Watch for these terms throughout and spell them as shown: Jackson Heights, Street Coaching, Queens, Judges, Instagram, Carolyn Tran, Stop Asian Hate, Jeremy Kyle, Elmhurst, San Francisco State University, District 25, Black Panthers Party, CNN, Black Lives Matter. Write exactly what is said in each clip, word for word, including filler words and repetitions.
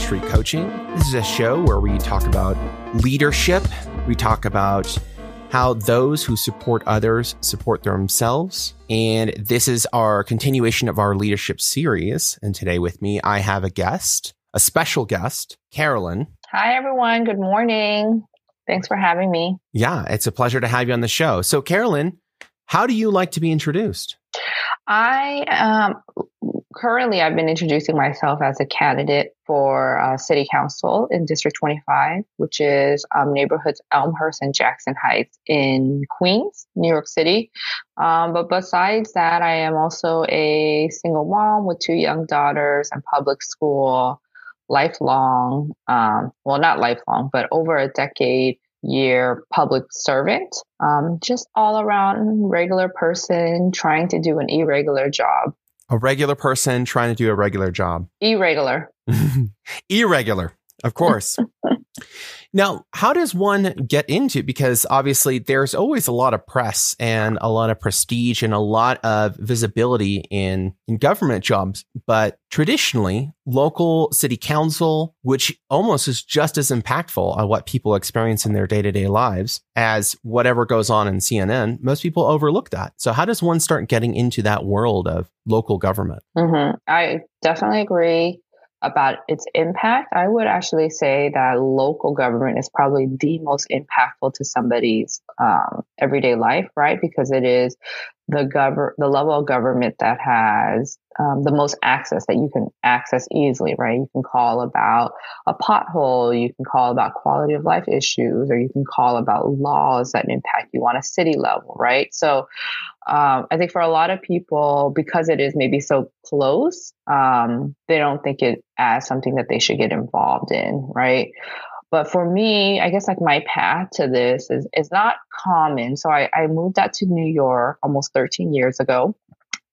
slash Street Coaching. This is a show where we talk about leadership. We talk about how those who support others support themselves. And this is our continuation of our leadership series. And today with me, I have a guest, a special guest, Carolyn. Hi, everyone. Good morning. Thanks for having me. Yeah, it's a pleasure to have you on the show. So, Carolyn, how do you like to be introduced? I um, currently, I've been introducing myself as a candidate for uh, city council in District twenty-five, which is um, neighborhoods Elmhurst and Jackson Heights in Queens, New York City. Um, but besides that, I am also a single mom with two young daughters and public school, lifelong, um, well, not lifelong, but over a decade year public servant, um, just all around regular person trying to do an irregular job. A regular person trying to do a regular job. Irregular. Irregular, of course. Now, how does one get into, because obviously there's always a lot of press and a lot of prestige and a lot of visibility in, in government jobs, but traditionally local city council, which almost is just as impactful on what people experience in their day-to-day lives as whatever goes on in C N N, most people overlook that. So how does one start getting into that world of local government? Mm-hmm. I definitely agree about its impact. I would actually say that local government is probably the most impactful to somebody's um, everyday life, right? Because it is the gov- the level of government that has um, the most access that you can access easily, right? You can call about a pothole, you can call about quality of life issues, or you can call about laws that impact you on a city level, right? So um, I think for a lot of people, because it is maybe so close, um, they don't think it as something that they should get involved in, right? But for me, I guess like my path to this is, is not common. So I, I moved out to New York almost thirteen years ago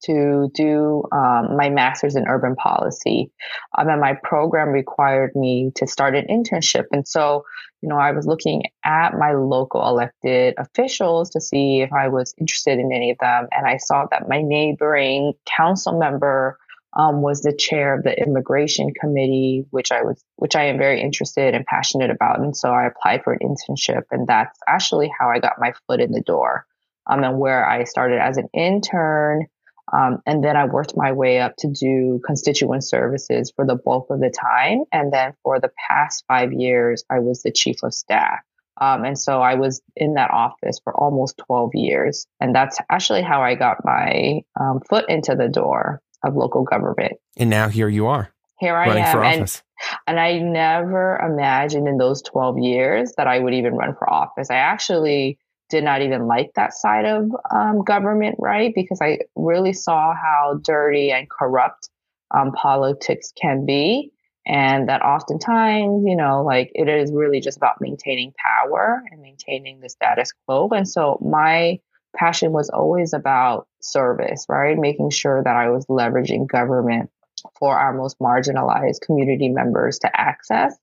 to do um, my master's in urban policy. Um, and my program required me to start an internship. And so, you know, I was looking at my local elected officials to see if I was interested in any of them. And I saw that my neighboring council member Um, was the chair of the immigration committee, which I was, which I am very interested and passionate about. And so I applied for an internship, and that's actually how I got my foot in the door, um, and where I started as an intern. Um, and then I worked my way up to do constituent services for the bulk of the time. And then for the past five years, I was the chief of staff. Um, and so I was in that office for almost twelve years. And that's actually how I got my um, foot into the door of local government. And now here you are. Here I running am. For office. And, and I never imagined in those twelve years that I would even run for office. I actually did not even like that side of um, government, right? Because I really saw how dirty and corrupt um, politics can be. And that oftentimes, you know, like it is really just about maintaining power and maintaining the status quo. And so my passion was always about service, right? Making sure that I was leveraging government for our most marginalized community members to access.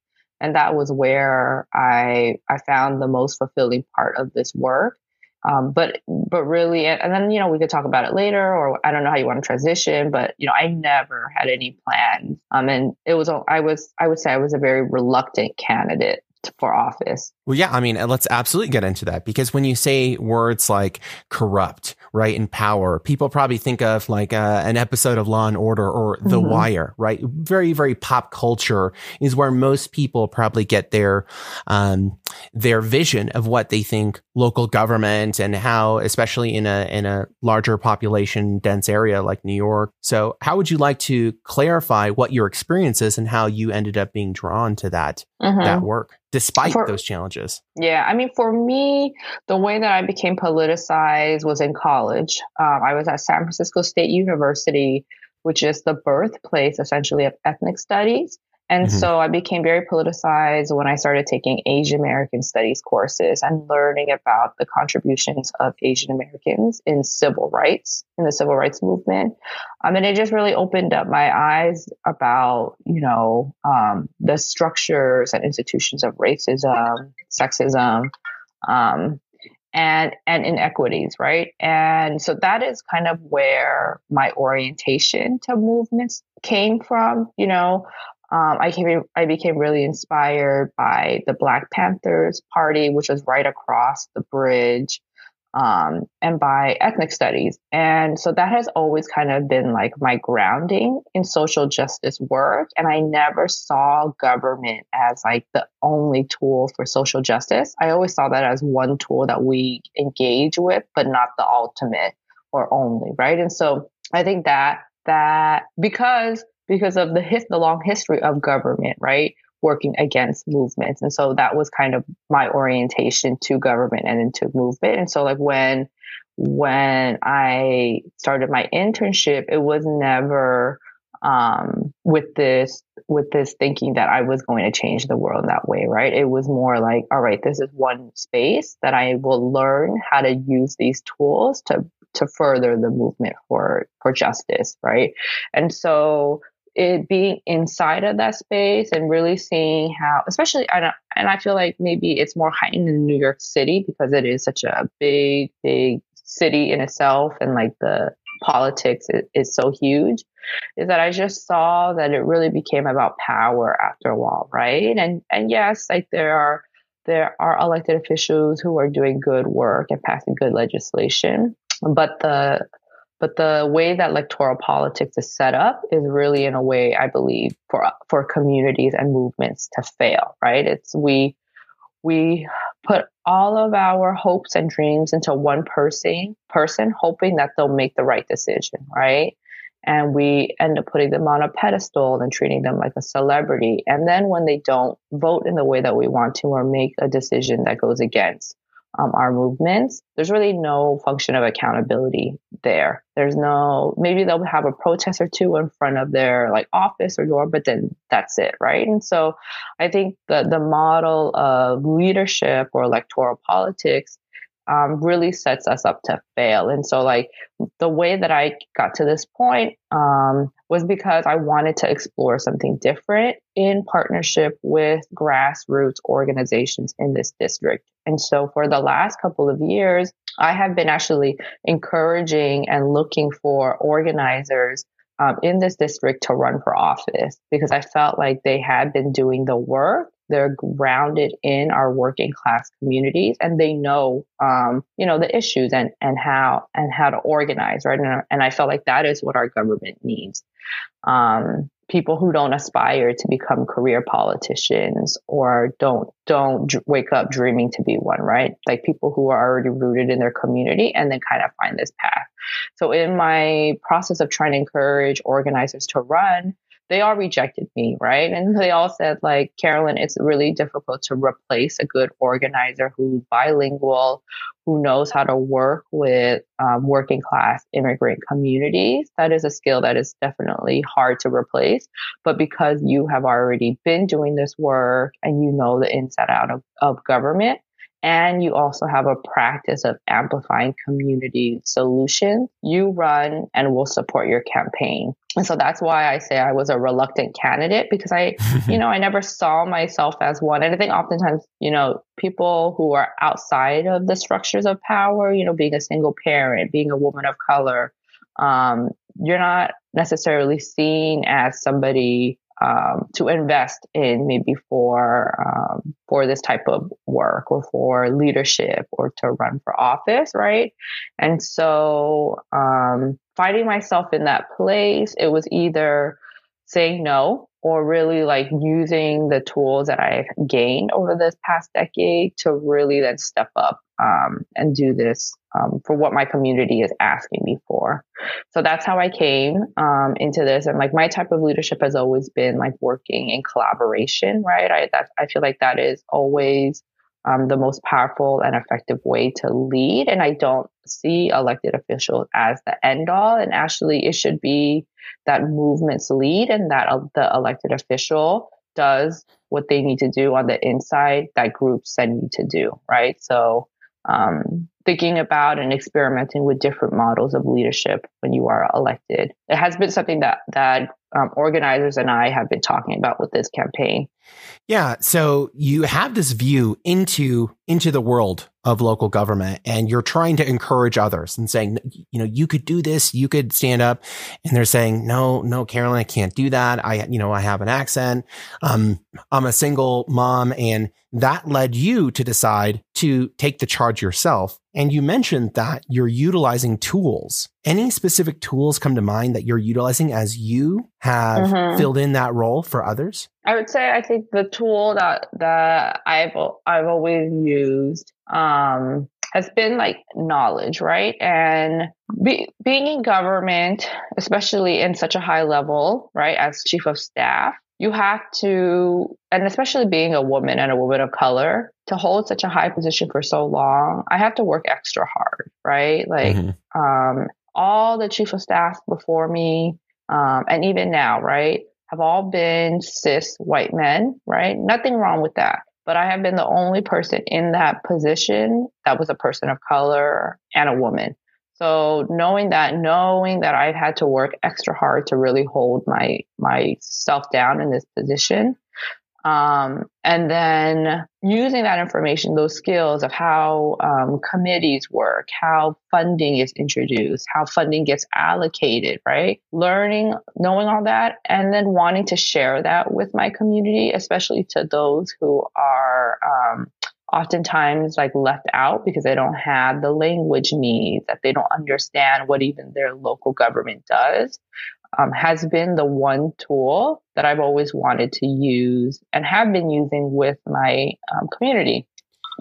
And that was where I I found the most fulfilling part of this work. Um, but but really, and then, you know, we could talk about it later, or I don't know how you want to transition, but, you know, I never had any plans. Um, and it was, I was, I would say I was a very reluctant candidate for office. Well, yeah, I mean, let's absolutely get into that, because when you say words like corrupt, right, and power, people probably think of like uh, an episode of Law and Order or The mm-hmm. Wire, right? Very, very pop culture is where most people probably get their um, their vision of what they think local government and how, especially in a in a larger population dense area like New York. So, how would you like to clarify what your experience is and how you ended up being drawn to that mm-hmm. that work? Despite for, those challenges. Yeah. I mean, for me, the way that I became politicized was in college. Um, I was at San Francisco State University, which is the birthplace essentially of ethnic studies. And mm-hmm. so I became very politicized when I started taking Asian American studies courses and learning about the contributions of Asian Americans in civil rights, in the civil rights movement. Um, and it just really opened up my eyes about, you know, um, the structures and institutions of racism, sexism, um, and, and inequities, right? And so that is kind of where my orientation to movements came from, you know. Um, I came, I became really inspired by the Black Panthers Party, which was right across the bridge, um, and by ethnic studies. And so that has always kind of been like my grounding in social justice work. And I never saw government as like the only tool for social justice. I always saw that as one tool that we engage with, but not the ultimate or only, right? And so I think that, that because because of the his, the long history of government, right, working against movements. And so that was kind of my orientation to government and into movement. And so like when when I started my internship, it was never um, with this with this thinking that I was going to change the world that way, right? It was more like, all right, this is one space that I will learn how to use these tools to to further the movement for for justice, right? And so it being inside of that space and really seeing how, especially, I don't, and I feel like maybe it's more heightened in New York City because it is such a big, big city in itself, and like the politics is, is so huge, is that I just saw that it really became about power after a while, right? And and yes, like there are there are elected officials who are doing good work and passing good legislation, but the But the way that electoral politics is set up is really, in a way, I believe, for for communities and movements to fail, right? It's we we put all of our hopes and dreams into one person, person hoping that they'll make the right decision, right? And we end up putting them on a pedestal and treating them like a celebrity. And then when they don't vote in the way that we want to or make a decision that goes against Um, our movements, there's really no function of accountability there. There's no, maybe they'll have a protest or two in front of their like office or door, but then that's it, right? And so I think the the model of leadership or electoral politics um, really sets us up to fail. And so like the way that I got to this point um, was because I wanted to explore something different in partnership with grassroots organizations in this district. And so for the last couple of years, I have been actually encouraging and looking for organizers um, in this district to run for office, because I felt like they had been doing the work. They're grounded in our working class communities, and they know, um, you know, the issues and, and how and how to organize, right? And, and I felt like that is what our government needs. Um, people who don't aspire to become career politicians or don't don't wake up dreaming to be one, right? Like people who are already rooted in their community and then kind of find this path. So in my process of trying to encourage organizers to run, they all rejected me, right? And they all said, like, Carolyn, it's really difficult to replace a good organizer who's bilingual, who knows how to work with um, working class immigrant communities. That is a skill that is definitely hard to replace. But because you have already been doing this work and you know the inside out of, of government, and you also have a practice of amplifying community solutions, you run and will support your campaign. And so that's why I say I was a reluctant candidate, because I, you know, I never saw myself as one. And I think oftentimes, you know, people who are outside of the structures of power, you know, being a single parent, being a woman of color, um, you're not necessarily seen as somebody Um, to invest in, maybe for um, for this type of work or for leadership or to run for office, right? And so um, finding myself in that place, it was either saying no or really like using the tools that I've gained over this past decade to really then step up um, and do this Um, for what my community is asking me for. So that's how I came um, into this. And like my type of leadership has always been like working in collaboration, right? I that I feel like that is always um, the most powerful and effective way to lead. And I don't see elected officials as the end all. And actually, it should be that movements lead and that uh, the elected official does what they need to do on the inside that groups send you to do, right? So Um, thinking about and experimenting with different models of leadership when you are elected. It has been something that that um, organizers and I have been talking about with this campaign. Yeah. So you have this view into, into the world of local government, and you're trying to encourage others and saying, you know, you could do this, you could stand up. And they're saying, no, no, Carolyn, I can't do that. I, you know, I have an accent. Um, I'm a single mom. And that led you to decide to take the charge yourself. And you mentioned that you're utilizing tools. Any specific tools come to mind that you're utilizing as you have mm-hmm. filled in that role for others? I would say I think the tool that that I've I've always used um, has been like knowledge, right? And be, being in government, especially in such a high level, right, as chief of staff, you have to, and especially being a woman and a woman of color, to hold such a high position for so long, I have to work extra hard, right? Like mm-hmm. um, all the chief of staff before me, um, and even now, right, have all been cis white men, right? Nothing wrong with that. But I have been the only person in that position that was a person of color and a woman. So knowing that, knowing that I've had to work extra hard to really hold my myself down in this position. Um, and then using that information, those skills of how um, committees work, how funding is introduced, how funding gets allocated, right? Learning, knowing all that, and then wanting to share that with my community, especially to those who are um, oftentimes like left out because they don't have the language needs, that they don't understand what even their local government does. Um, has been the one tool that I've always wanted to use and have been using with my um, community.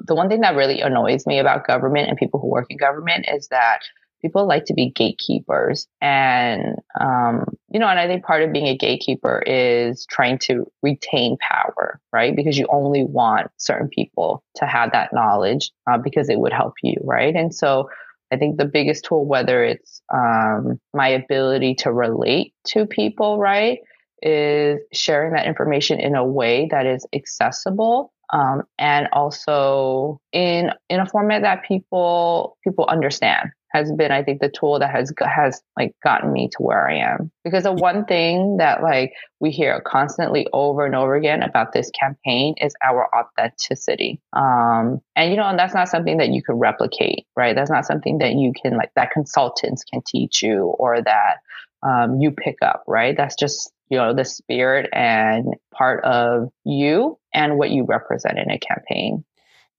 The one thing that really annoys me about government and people who work in government is that people like to be gatekeepers. And, um, you know, and I think part of being a gatekeeper is trying to retain power, right? Because you only want certain people to have that knowledge uh, because it would help you, right? And so I think the biggest tool, whether it's um, my ability to relate to people, right, is sharing that information in a way that is accessible um, and also in in a format that people people understand. Has been, I think, the tool that has has like gotten me to where I am. Because the one thing that like we hear constantly over and over again about this campaign is our authenticity. Um, and you know, and that's not something that you can replicate, right? That's not something that you can like that consultants can teach you or that um, you pick up, right? That's just, you know, the spirit and part of you and what you represent in a campaign.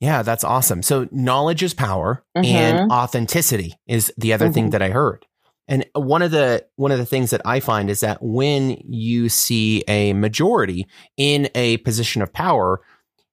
Yeah, that's awesome. So knowledge is power, mm-hmm. and authenticity is the other mm-hmm. thing that I heard. And one of the one of the things that I find is that when you see a majority in a position of power,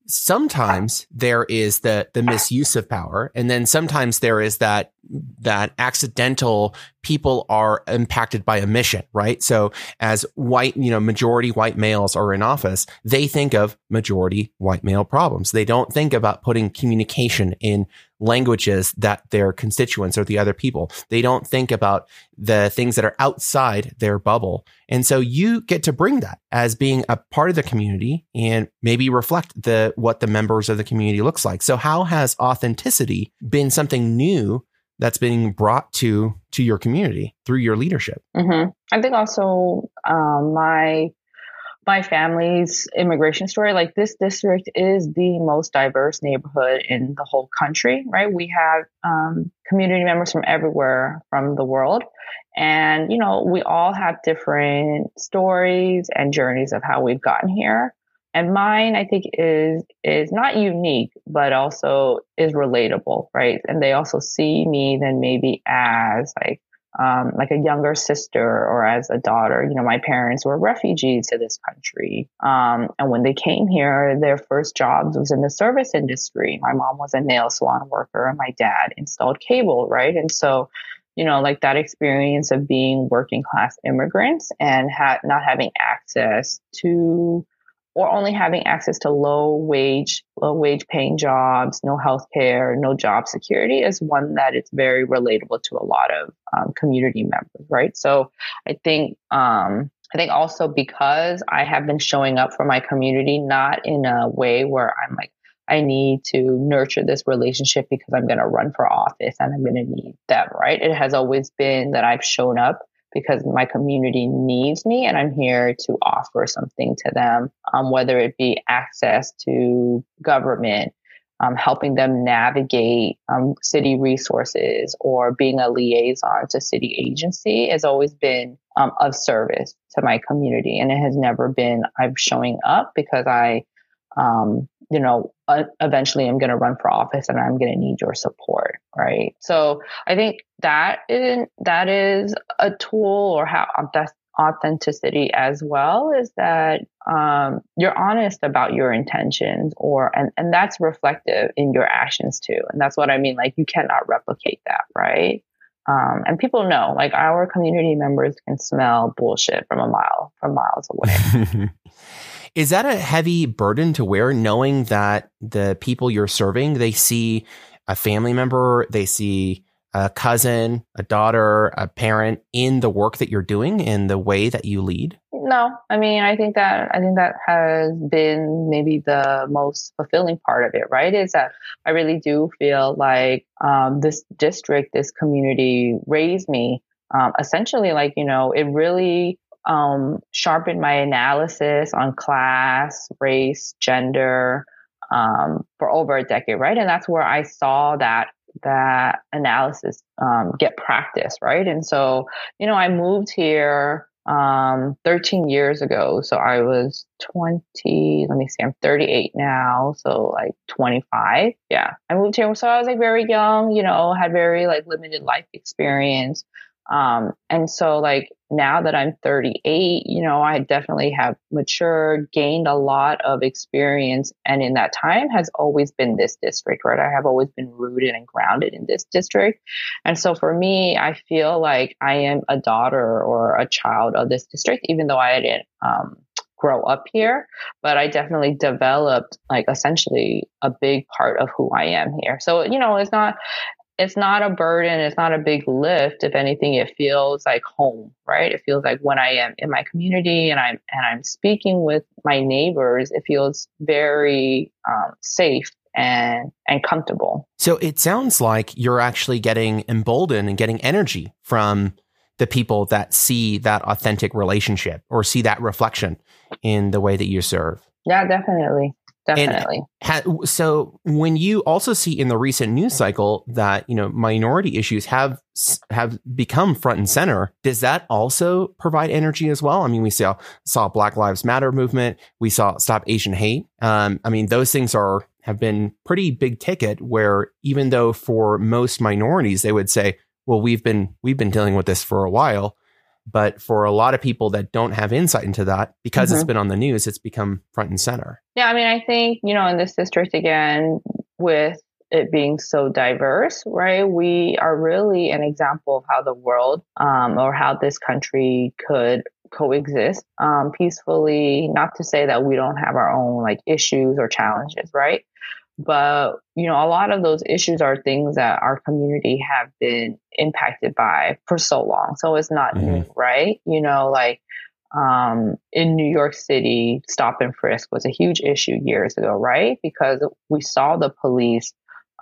sometimes there is the the misuse of power, and then sometimes there is that that accidental people are impacted by omission, right? So as white, you know, majority white males are in office, they think of majority white male problems. They don't think about putting communication in languages that their constituents or the other people. They don't think about the things that are outside their bubble. And so you get to bring that as being a part of the community and maybe reflect the what the members of the community looks like. So how has authenticity been something new that's being brought to to your community through your leadership? Mm-hmm. I think also um, my my family's immigration story, like this district is the most diverse neighborhood in the whole country, right? We have um, community members from everywhere from the world. And, you know, we all have different stories and journeys of how we've gotten here. And mine, I think, is is not unique, but also is relatable, right? And they also see me then maybe as like um, like a younger sister or as a daughter. You know, my parents were refugees to this country, um, and when they came here, their first jobs was in the service industry. My mom was a nail salon worker, and my dad installed cable, right? And so, you know, like that experience of being working class immigrants and ha- not having access to or only having access to low wage, low wage paying jobs, no health care, no job security is one that it's very relatable to a lot of um, community members, right? So I think, um, I think also because I have been showing up for my community, not in a way where I'm like, I need to nurture this relationship because I'm going to run for office and I'm going to need them, right? It has always been that I've shown up because my community needs me and I'm here to offer something to them, um, whether it be access to government, um, helping them navigate um, city resources, or being a liaison to city agency has always been um, of service to my community. And it has never been I'm showing up because I, um, you know, uh, eventually I'm going to run for office and I'm going to need your support. Right. So I think that is, that is a tool, or how that's authenticity as well, is that, um, you're honest about your intentions, or, and, and that's reflective in your actions too. And that's what I mean. Like, you cannot replicate that. Right. Um, and people know, like, our community members can smell bullshit from a mile, from miles away. Is that a heavy burden to wear, knowing that the people you're serving, they see a family member, they see a cousin, a daughter, a parent in the work that you're doing and the way that you lead? No, I mean, I think that I think that has been maybe the most fulfilling part of it, right? Is that I really do feel like um, this district, this community raised me. Um, essentially, like, you know, it really um, sharpened my analysis on class, race, gender, um, for over a decade, right? And that's where I saw that that analysis um, get practiced, right? And so, you know, I moved here um thirteen years ago, so I was twenty, let me see, I'm thirty-eight now, so like twenty-five. Yeah, I moved here, so I was like very young, you know, had very like limited life experience, um and so like now that I'm thirty-eight, you know, I definitely have matured, gained a lot of experience, and in that time has always been this district, right? I have always been rooted and grounded in this district. And so for me, I feel like I am a daughter or a child of this district, even though I didn't um, grow up here, but I definitely developed like essentially a big part of who I am here. So, you know, it's not... It's not a burden. It's not a big lift. If anything, it feels like home, right? It feels like when I am in my community and I'm and I'm speaking with my neighbors, it feels very um, safe and and comfortable. So it sounds like you're actually getting emboldened and getting energy from the people that see that authentic relationship or see that reflection in the way that you serve. Yeah, definitely. Definitely. Ha- so when you also see in the recent news cycle that, you know, minority issues have have become front and center, does that also provide energy as well? I mean, we saw saw Black Lives Matter movement. We saw Stop Asian Hate. Um, I mean, those things are have been pretty big ticket, where even though for most minorities, they would say, well, we've been we've been dealing with this for a while. But for a lot of people that don't have insight into that, because mm-hmm. it's been on the news, it's become front and center. Yeah, I mean, I think, you know, in this district, again, with it being so diverse, right, we are really an example of how the world um, or how this country could coexist um, peacefully. Not to say that we don't have our own like issues or challenges, right? But, you know, a lot of those issues are things that our community have been impacted by for so long. So it's not mm-hmm. new, right? You know, like um, in New York City, stop and frisk was a huge issue years ago, right? Because we saw the police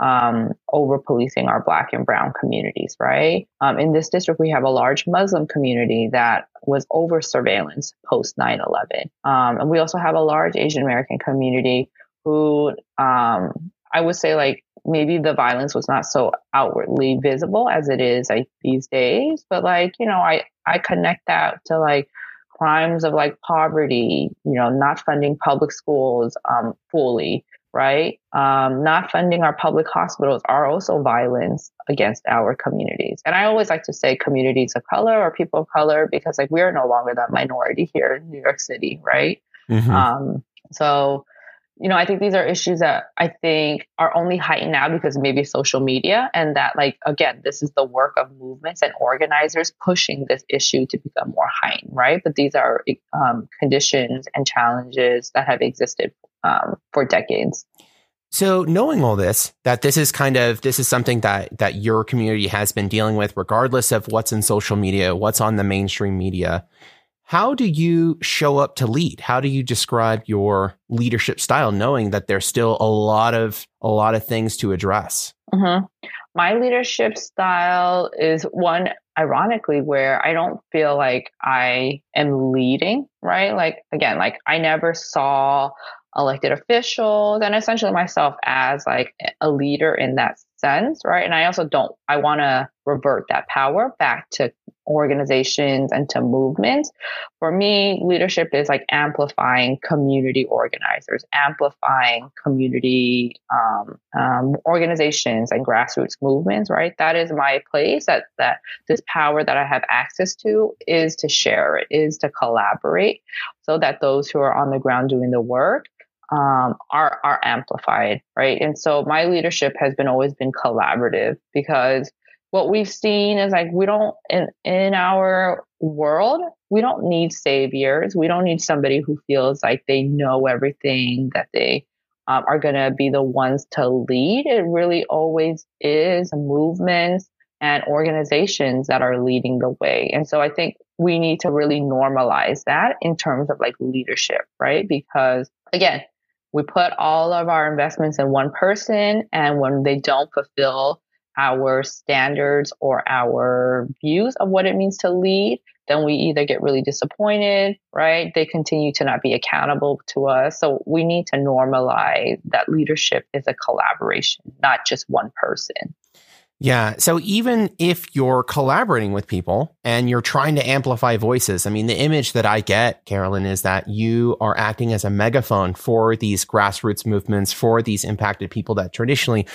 um, over-policing our Black and Brown communities, right? Um, in this district, we have a large Muslim community that was over surveillance post nine eleven. Um, and we also have a large Asian American community who um, I would say, like, maybe the violence was not so outwardly visible as it is like these days. But, like, you know, I, I connect that to like crimes of like poverty, you know, not funding public schools um, fully, right? Um, not funding our public hospitals are also violence against our communities. And I always like to say communities of color or people of color, because like we are no longer that minority here in New York City, right? Mm-hmm. Um, so... You know, I think these are issues that I think are only heightened now because maybe social media, and that, like, again, this is the work of movements and organizers pushing this issue to become more heightened, right? But these are um, conditions and challenges that have existed um, for decades. So knowing all this, that this is kind of, this is something that, that your community has been dealing with, regardless of what's in social media, what's on the mainstream media, how do you show up to lead? How do you describe your leadership style, knowing that there's still a lot of a lot of things to address? Mm-hmm. My leadership style is one, ironically, where I don't feel like I am leading, right? Like, again, like I never saw elected officials and essentially myself as like a leader in that sense, right? And I also don't, I want to revert that power back to organizations and to movements. For me, leadership is like amplifying community organizers, amplifying community um, um, organizations and grassroots movements, right? That is my place, that, that this power that I have access to is to share it, is to collaborate so that those who are on the ground doing the work Um, are, are amplified, right? And so my leadership has been always been collaborative, because what we've seen is like, we don't, in, in our world, we don't need saviors. We don't need somebody who feels like they know everything, that they um, are going to be the ones to lead. It really always is movements and organizations that are leading the way. And so I think we need to really normalize that in terms of like leadership, right? Because again, we put all of our investments in one person, and when they don't fulfill our standards or our views of what it means to lead, then we either get really disappointed, right? They continue to not be accountable to us. So we need to normalize that leadership is a collaboration, not just one person. Yeah. So even if you're collaborating with people and you're trying to amplify voices, I mean, the image that I get, Carolyn, is that you are acting as a megaphone for these grassroots movements, for these impacted people that traditionally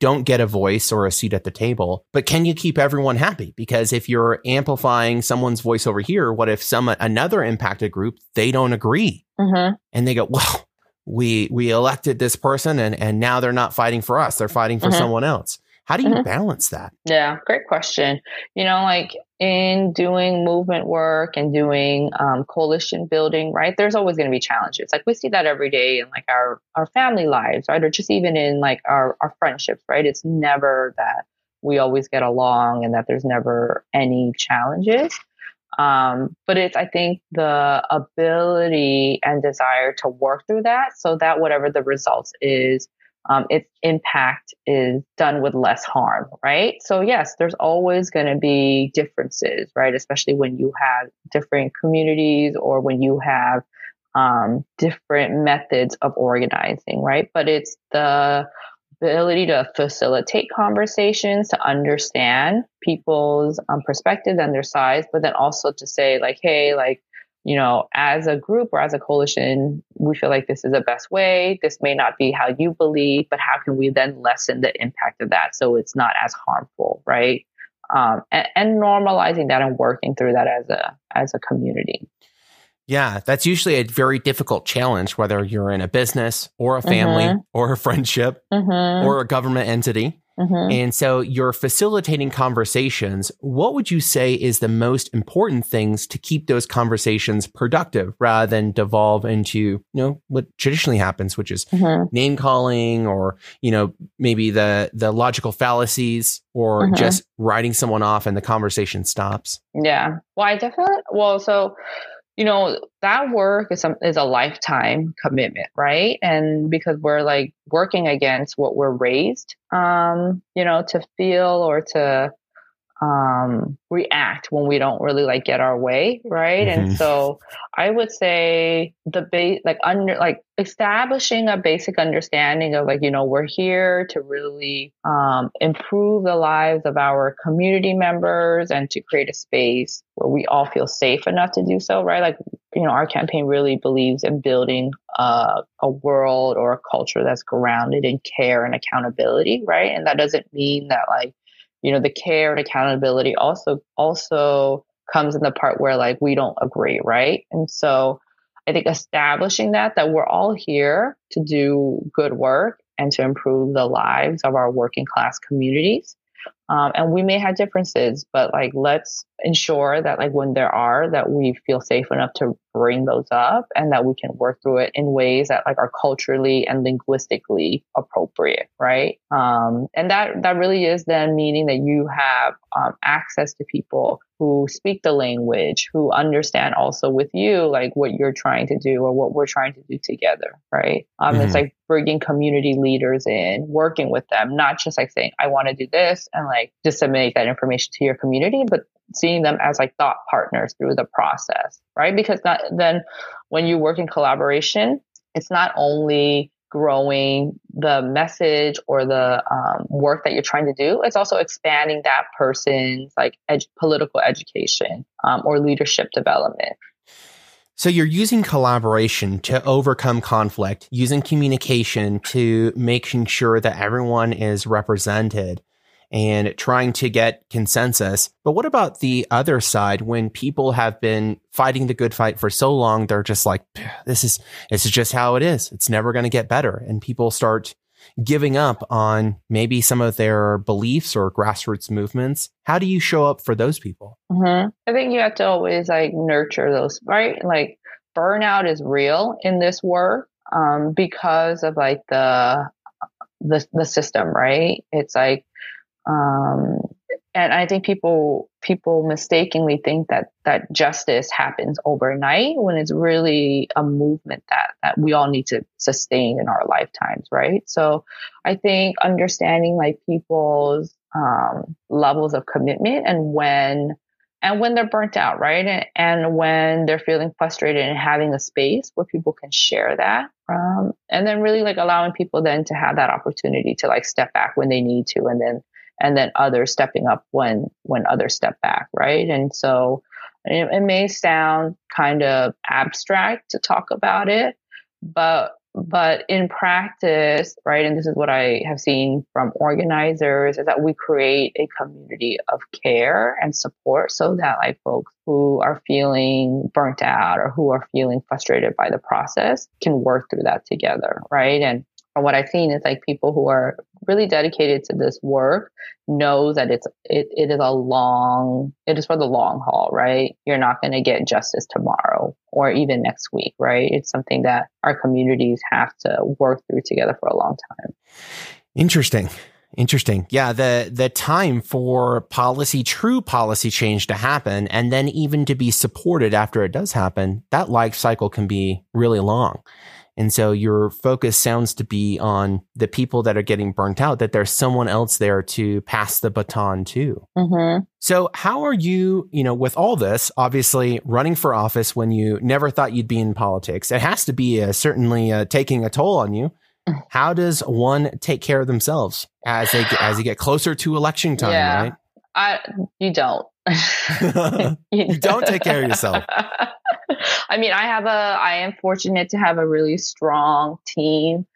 don't get a voice or a seat at the table. But can you keep everyone happy? Because if you're amplifying someone's voice over here, what if some another impacted group, they don't agree? Mm-hmm. And they go, well, we we elected this person and, and now they're not fighting for us. They're fighting for mm-hmm. someone else. How do you mm-hmm. balance that? Yeah, great question. You know, like in doing movement work and doing um, coalition building, right, there's always going to be challenges. Like we see that every day in like our, our family lives, right, or just even in like our, our friendships, right? It's never that we always get along and that there's never any challenges. Um, but it's, I think, the ability and desire to work through that so that whatever the results is, Um, its impact is done with less harm, right? So yes, there's always going to be differences, right? Especially when you have different communities or when you have um, different methods of organizing, right? But it's the ability to facilitate conversations, to understand people's um, perspectives and their sides, but then also to say like, hey, like, you know, as a group or as a coalition, we feel like this is the best way. This may not be how you believe, but how can we then lessen the impact of that so it's not as harmful, right? Um, and, and normalizing that and working through that as a as a community. Yeah, that's usually a very difficult challenge, whether you're in a business or a family mm-hmm. or a friendship mm-hmm. or a government entity. Mm-hmm. And so you're facilitating conversations. What would you say is the most important things to keep those conversations productive rather than devolve into, you know, what traditionally happens, which is mm-hmm. name calling or, you know, maybe the, the logical fallacies or mm-hmm. just writing someone off and the conversation stops? Yeah. Well, I definitely, well, so, you know, that work is some, is a lifetime commitment, right? And because we're like working against what we're raised, um, you know, to feel or to um, react when we don't really like get our way, right? Mm-hmm. And so I would say the base, like under, like establishing a basic understanding of like, you know, we're here to really um, improve the lives of our community members and to create a space where we all feel safe enough to do so, right? Like, you know, our campaign really believes in building uh, a world or a culture that's grounded in care and accountability, right? And that doesn't mean that like, you know, the care and accountability also also comes in the part where like we don't agree, right? And so I think establishing that, that we're all here to do good work and to improve the lives of our working class communities. Um, and we may have differences, but like, let's ensure that like when there are, that we feel safe enough to bring those up and that we can work through it in ways that like are culturally and linguistically appropriate, right? Um, and that, that really is then meaning that you have um, access to people who speak the language, who understand also with you, like what you're trying to do or what we're trying to do together, right? Um, mm-hmm. It's like bringing community leaders in, working with them, not just like saying, I want to do this and like disseminate that information to your community, but seeing them as like thought partners through the process, right? Because not, then when you work in collaboration, it's not only growing the message or the um, work that you're trying to do, it's also expanding that person's like edu- political education um, or leadership development. So you're using collaboration to overcome conflict, using communication to making sure that everyone is represented and trying to get consensus. But what about the other side when people have been fighting the good fight for so long, they're just like, this is this is just how it is. It's never going to get better. And people start giving up on maybe some of their beliefs or grassroots movements. How do you show up for those people? Mm-hmm. I think you have to always like nurture those, right? Like burnout is real in this work um, because of like the, the the system, right? It's like, Um, and I think people, people mistakenly think that, that justice happens overnight when it's really a movement that, that we all need to sustain in our lifetimes. Right. So I think understanding like people's, um, levels of commitment and when, and when they're burnt out, right. And, and when they're feeling frustrated and having a space where people can share that. Um, and then really like allowing people then to have that opportunity to like step back when they need to. And then, and then others stepping up when, when others step back, right? And so it, it may sound kind of abstract to talk about it, but, but in practice, right, and this is what I have seen from organizers, is that we create a community of care and support so that like folks who are feeling burnt out or who are feeling frustrated by the process can work through that together, right? And what I've seen is like people who are really dedicated to this work know that it's it, it is a long it is for the long haul, right? You're not going to get justice tomorrow or even next week, right? It's something that our communities have to work through together for a long time. Interesting. Interesting. Yeah, the the time for policy, true policy change to happen, and then even to be supported after it does happen, that life cycle can be really long. And so your focus sounds to be on the people that are getting burnt out, that there's someone else there to pass the baton to. Mm-hmm. So how are you, you know, with all this, obviously running for office when you never thought you'd be in politics, it has to be uh, certainly uh, taking a toll on you. How does one take care of themselves as they get, as they get closer to election time, yeah. right? I, you don't. You don't take care of yourself. I mean, I have a, I am fortunate to have a really strong team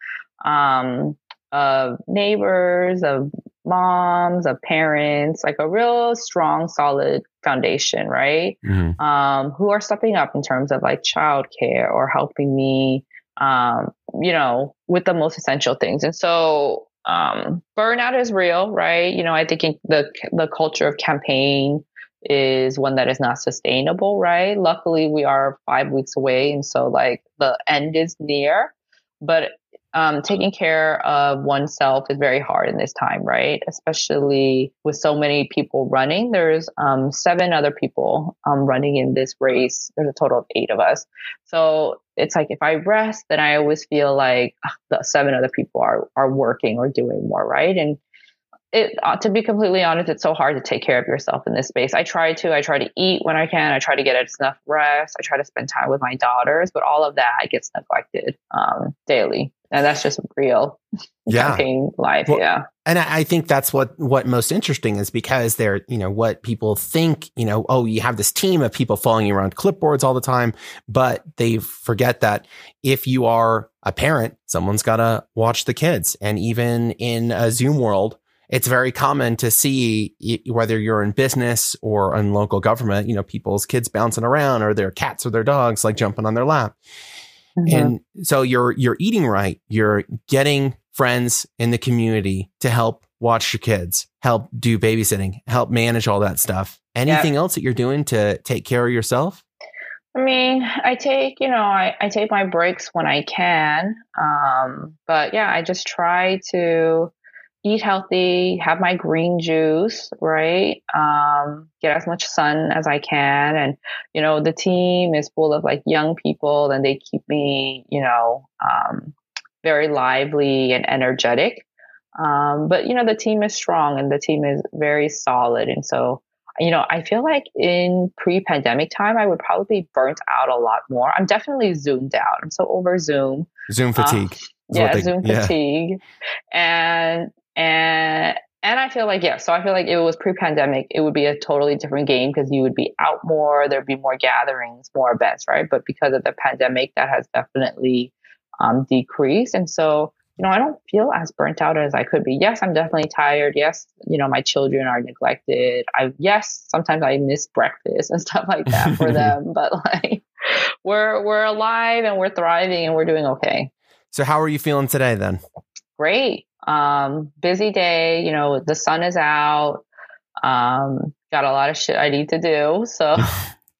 um, of neighbors, of moms, of parents, like a real strong, solid foundation, right? Mm-hmm. Um, who are stepping up in terms of like childcare or helping me, um, you know, with the most essential things. And so um, burnout is real, right? You know, I think in the the culture of campaign is one that is not sustainable, right? Luckily, we are five weeks away. And so like the end is near, but um, taking care of oneself is very hard in this time, right? Especially with so many people running. There's um, seven other people um, running in this race. There's a total of eight of us. So it's like, if I rest, then I always feel like ugh, the seven other people are, are working or doing more, right? And It, to be completely honest, it's so hard to take care of yourself in this space. I try to, I try to eat when I can. I try to get enough rest. I try to spend time with my daughters, but all of that gets neglected um, daily. And that's just real yeah. campaign life. Well, yeah. And I, I think that's what, what most interesting is because they're, you know, what people think, you know, oh, you have this team of people following you around clipboards all the time, but they forget that if you are a parent, someone's got to watch the kids. And even in a Zoom world, it's very common to see, whether you're in business or in local government, you know, people's kids bouncing around or their cats or their dogs like jumping on their lap. Mm-hmm. And so you're, you're eating right. You're getting friends in the community to help watch your kids, help do babysitting, help manage all that stuff. Anything yeah. else that you're doing to take care of yourself? I mean, I take, you know, I, I take my breaks when I can. Um, but yeah, I just try to eat healthy, have my green juice, right? Um, get as much sun as I can. And, you know, the team is full of like young people and they keep me, you know, um, very lively and energetic. Um, but, you know, the team is strong and the team is very solid. And so, you know, I feel like in pre-pandemic time, I would probably be burnt out a lot more. I'm definitely zoomed out. I'm so over Zoom. Zoom fatigue. Um, yeah, they, Zoom yeah. fatigue. And and and I feel like, yeah, so I feel like if it was pre-pandemic, it would be a totally different game because you would be out more. There'd be more gatherings, more events, right? But because of the pandemic, that has definitely um, decreased. And so, you know, I don't feel as burnt out as I could be. Yes, I'm definitely tired. Yes, you know, my children are neglected. I, yes, sometimes I miss breakfast and stuff like that for them. But like, we're we're alive and we're thriving and we're doing okay. So how are you feeling today then? Great. Um, busy day. You know, the sun is out. Um, got a lot of shit I need to do. So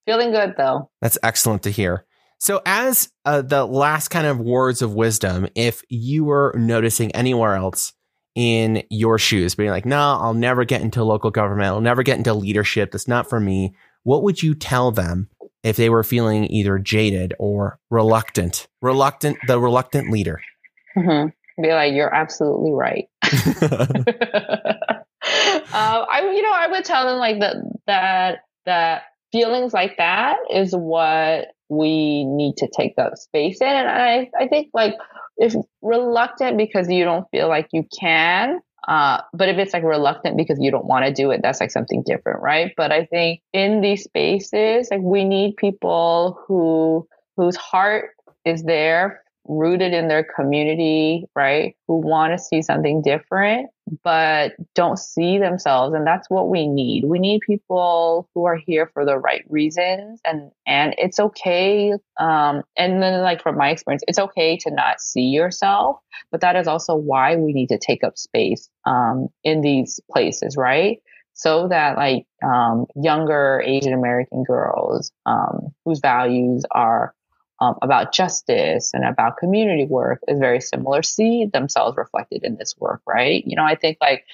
feeling good though. That's excellent to hear. So as uh, the last kind of words of wisdom, if you were noticing anywhere else in your shoes, being like, no, I'll never get into local government. I'll never get into leadership. That's not for me. What would you tell them if they were feeling either jaded or reluctant, reluctant, the reluctant leader? Mm-hmm. Be like, you're absolutely right. uh, I, you know, I would tell them like that, that, that feelings like that is what we need to take that space in. And I, I think like if reluctant because you don't feel like you can, uh, but if it's like reluctant because you don't want to do it, that's like something different. Right. But I think in these spaces, like we need people who, whose heart is there, rooted in their community, right? Who want to see something different, but don't see themselves. And that's what we need. We need people who are here for the right reasons. And, and it's okay. Um, and then like from my experience, it's okay to not see yourself, but that is also why we need to take up space, um, in these places, right? So that like, um, younger Asian American girls, um, whose values are Um, about justice and about community work is very similar, see themselves reflected in this work, right? You know, I think like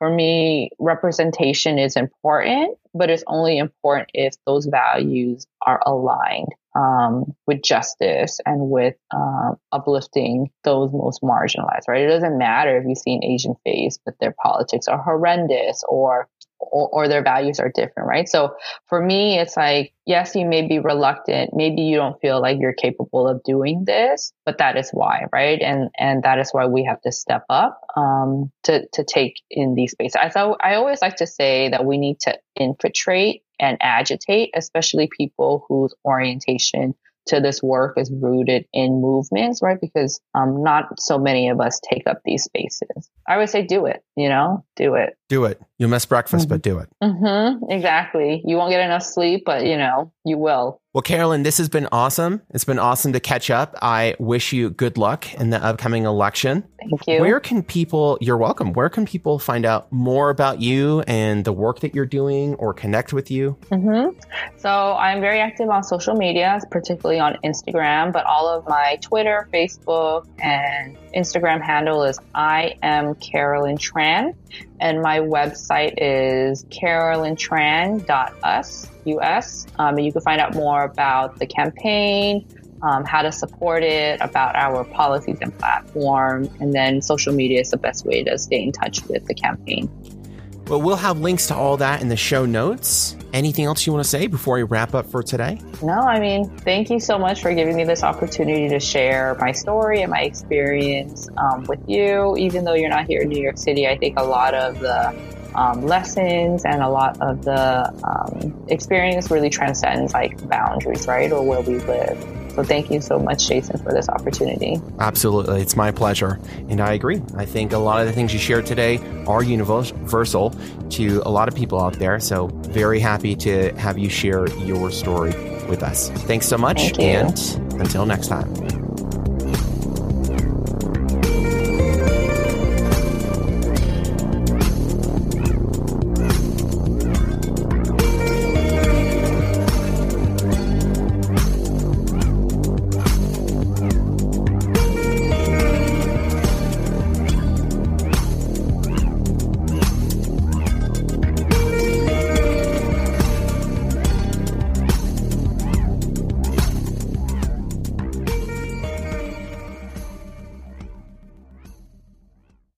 for me, representation is important, but it's only important if those values are aligned um, with justice and with um, uplifting those most marginalized, right? It doesn't matter if you see an Asian face, but their politics are horrendous or Or, or their values are different, right? So for me, it's like, yes, you may be reluctant. Maybe you don't feel like you're capable of doing this, but that is why, right? And and that is why we have to step up um, to to take in these spaces. I thought, I always like to say that we need to infiltrate and agitate, especially people whose orientation to this work is rooted in movements, right? Because um, not so many of us take up these spaces. I would say do it, you know, do it. Do it. You'll miss breakfast, mm-hmm. but do it. Mm-hmm. Exactly. You won't get enough sleep, but you know, you will. Well, Carolyn, this has been awesome. It's been awesome to catch up. I wish you good luck in the upcoming election. Thank you. Where can people, you're welcome. Where can people find out more about you and the work that you're doing or connect with you? Mm-hmm. So I'm very active on social media, particularly on Instagram, but all of my Twitter, Facebook, and Instagram handle is I am Carolyn Tran. And my website is carolyn tran dot u s. U S. Um, and you can find out more about the campaign, um, how to support it, about our policies and platform. And then social media is the best way to stay in touch with the campaign. Well, we'll have links to all that in the show notes. Anything else you want to say before we wrap up for today? No, I mean, thank you so much for giving me this opportunity to share my story and my experience um, with you. Even though you're not here in New York City, I think a lot of the Um, lessons and a lot of the um, experience really transcends like boundaries, right? Or where we live. So thank you so much, Jason, for this opportunity. Absolutely. It's my pleasure. And I agree. I think a lot of the things you shared today are universal to a lot of people out there. So very happy to have you share your story with us. Thanks so much. Thank you. And until next time.